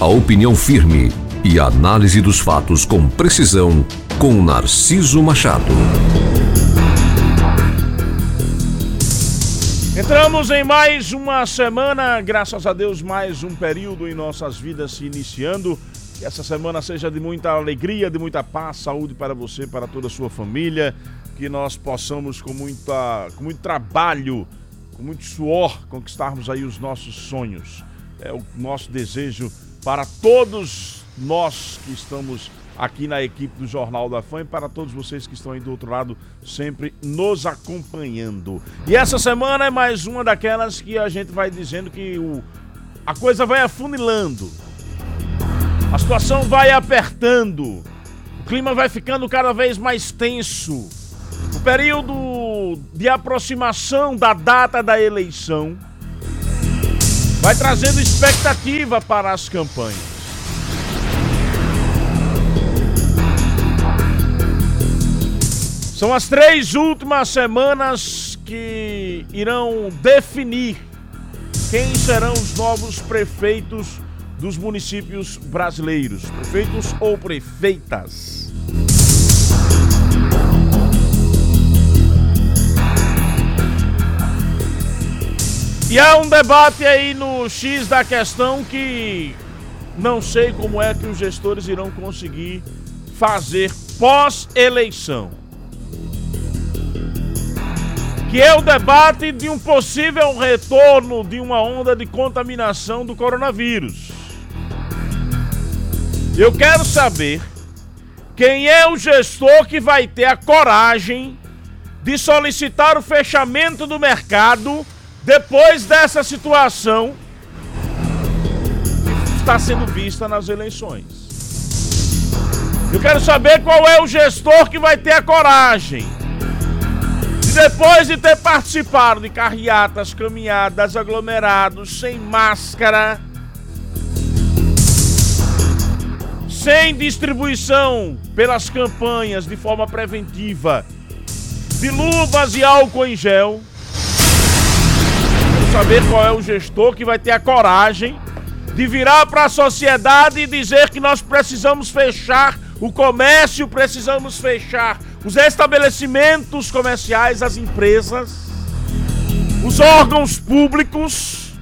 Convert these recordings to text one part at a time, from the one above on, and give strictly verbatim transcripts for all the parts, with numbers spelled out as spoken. a opinião firme e a análise dos fatos com precisão, com Narciso Machado. Entramos em mais uma semana, graças a Deus, mais um período em nossas vidas se iniciando. Que essa semana seja de muita alegria, de muita paz, saúde para você, para toda a sua família. Que nós possamos, com, muita, com muito trabalho, com muito suor, conquistarmos aí os nossos sonhos. É o nosso desejo para todos nós que estamos aqui na equipe do Jornal da Fã e para todos vocês que estão aí do outro lado, sempre nos acompanhando. E essa semana é mais uma daquelas que a gente vai dizendo que o, a coisa vai afunilando, a situação vai apertando, o clima vai ficando cada vez mais tenso. O período de aproximação da data da eleição vai trazendo expectativa para as campanhas. São as três últimas semanas que irão definir quem serão os novos prefeitos dos municípios brasileiros, prefeitos ou prefeitas. E há um debate aí no X da questão que não sei como é que os gestores irão conseguir fazer pós-eleição, que é o debate de um possível retorno de uma onda de contaminação do coronavírus. Eu quero saber quem é o gestor que vai ter a coragem de solicitar o fechamento do mercado depois dessa situação que está sendo vista nas eleições. Eu quero saber qual é o gestor que vai ter a coragem, depois de ter participado de carreatas, caminhadas, aglomerados, sem máscara, sem distribuição pelas campanhas de forma preventiva de luvas e álcool em gel, quero saber qual é o gestor que vai ter a coragem de virar para a sociedade e dizer que nós precisamos fechar o comércio, precisamos fechar os estabelecimentos comerciais, as empresas, os órgãos públicos,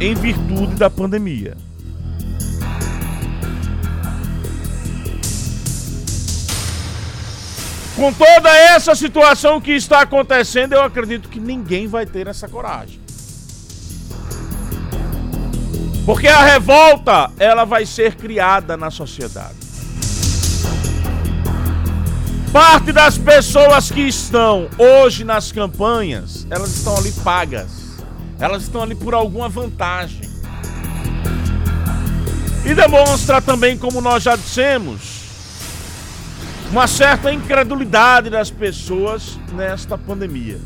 em virtude da pandemia. Com toda essa situação que está acontecendo, eu acredito que ninguém vai ter essa coragem. Porque a revolta, ela vai ser criada na sociedade. Parte das pessoas que estão hoje nas campanhas, elas estão ali pagas. Elas estão ali por alguma vantagem. E demonstra também, como nós já dissemos, uma certa incredulidade das pessoas nesta pandemia.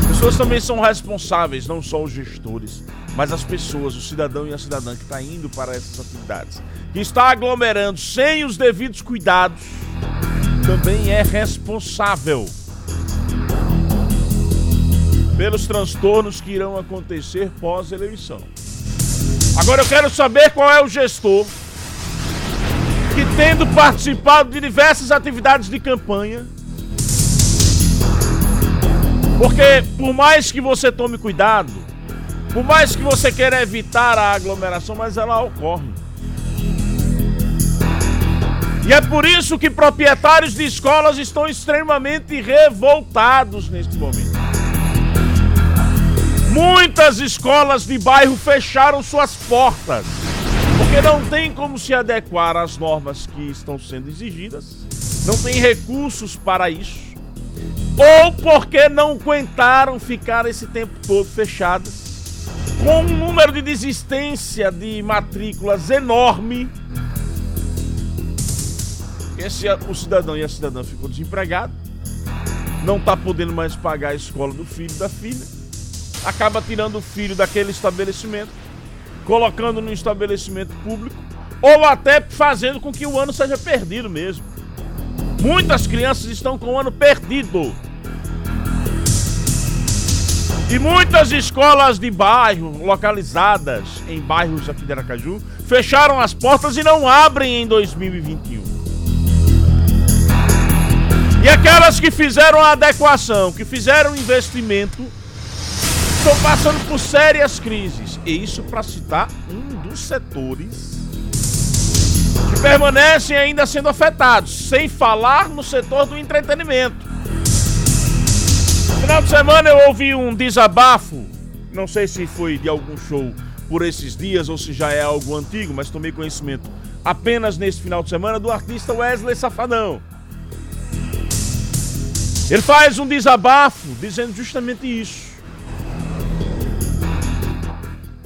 As pessoas também são responsáveis, não só os gestores, mas as pessoas, o cidadão e a cidadã que está indo para essas atividades, que está aglomerando sem os devidos cuidados, também é responsável pelos transtornos que irão acontecer pós-eleição. Agora eu quero saber qual é o gestor que, tendo participado de diversas atividades de campanha, porque por mais que você tome cuidado, por mais que você queira evitar a aglomeração, mas ela ocorre. E é por isso que proprietários de escolas estão extremamente revoltados neste momento. Muitas escolas de bairro fecharam suas portas, porque não tem como se adequar às normas que estão sendo exigidas, não tem recursos para isso, ou porque não aguentaram ficar esse tempo todo fechadas, com um número de desistência de matrículas enorme. Esse, o cidadão e a cidadã ficou desempregado, não está podendo mais pagar a escola do filho, da filha, acaba tirando o filho daquele estabelecimento, colocando no estabelecimento público, ou até fazendo com que o ano seja perdido mesmo. Muitas crianças estão com o ano perdido. E E muitas escolas de bairro, localizadas em bairros aqui de Aracaju, fecharam as portas e não abrem em dois mil e vinte e um. E aquelas que fizeram a adequação, que fizeram investimento, estão passando por sérias crises. E isso para citar um dos setores que permanecem ainda sendo afetados, sem falar no setor do entretenimento. No final de semana eu ouvi um desabafo, não sei se foi de algum show por esses dias ou se já é algo antigo, mas tomei conhecimento apenas nesse final de semana, do artista Wesley Safadão. Ele faz um desabafo dizendo justamente isso.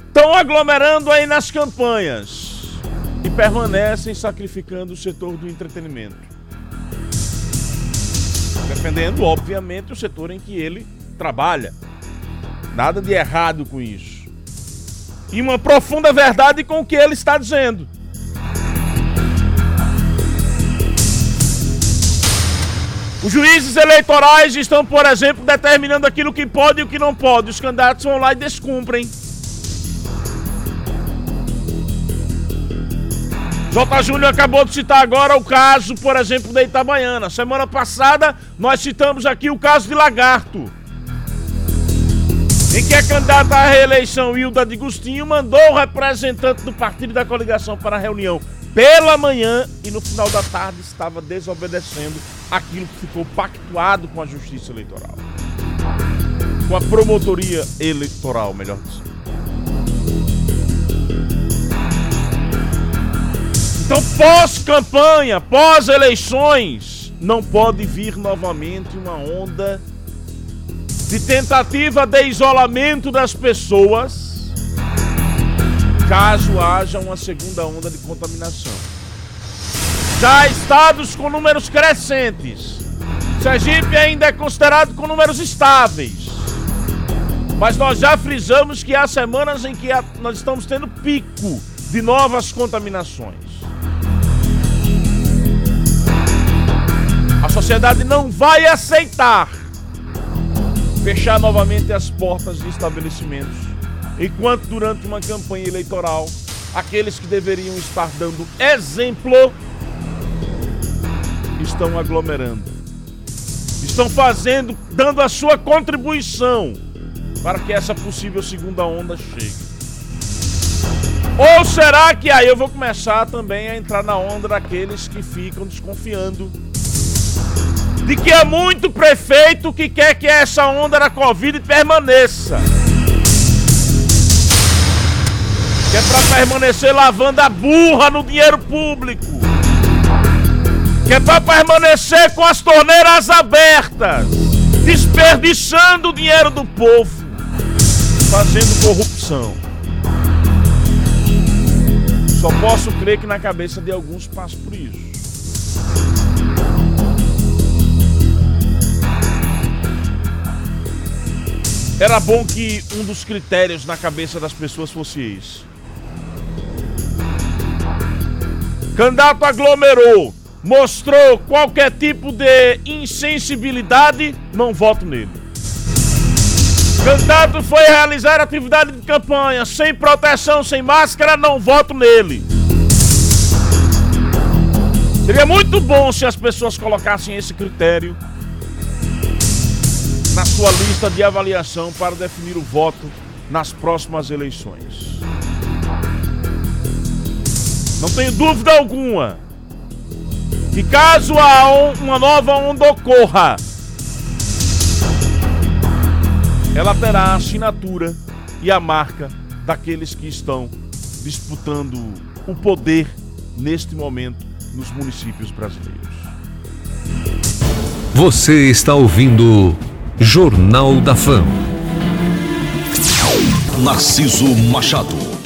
Estão aglomerando aí nas campanhas e permanecem sacrificando o setor do entretenimento. Defendendo, obviamente, o setor em que ele trabalha. Nada de errado com isso. E uma profunda verdade com o que ele está dizendo. Os juízes eleitorais estão, por exemplo, determinando aquilo que pode e o que não pode. Os candidatos vão lá e descumprem. J. Júnior acabou de citar agora o caso, por exemplo, da Itabaiana. Semana passada, nós citamos aqui o caso de Lagarto, em que a candidata à reeleição, Hilda de Gostinho, mandou o representante do partido da coligação para a reunião pela manhã e no final da tarde estava desobedecendo aquilo que ficou pactuado com a Justiça Eleitoral. Com a promotoria eleitoral, melhor dizendo. Então, pós-campanha, pós-eleições, não pode vir novamente uma onda de tentativa de isolamento das pessoas, caso haja uma segunda onda de contaminação. Já estados com números crescentes. Sergipe ainda é considerado com números estáveis. Mas nós já frisamos que há semanas em que nós estamos tendo pico de novas contaminações. A sociedade não vai aceitar fechar novamente as portas de estabelecimentos, enquanto durante uma campanha eleitoral, aqueles que deveriam estar dando exemplo estão aglomerando. Estão fazendo, dando a sua contribuição para que essa possível segunda onda chegue. Ou será que aí eu vou começar também a entrar na onda daqueles que ficam desconfiando de que há muito prefeito que quer que essa onda da Covid permaneça? Que é pra permanecer lavando a burra no dinheiro público. Que é pra permanecer com as torneiras abertas, desperdiçando o dinheiro do povo, fazendo corrupção. Só posso crer que na cabeça de alguns passa por isso. Era bom que um dos critérios na cabeça das pessoas fosse esse. Candidato aglomerou, mostrou qualquer tipo de insensibilidade, não voto nele. Candidato foi realizar atividade de campanha sem proteção, sem máscara, não voto nele. Seria muito bom se as pessoas colocassem esse critério na sua lista de avaliação para definir o voto nas próximas eleições. Não tenho dúvida alguma que caso uma nova onda ocorra, ela terá a assinatura e a marca daqueles que estão disputando o poder neste momento nos municípios brasileiros. Você está ouvindo Jornal da Fã. Narciso Machado.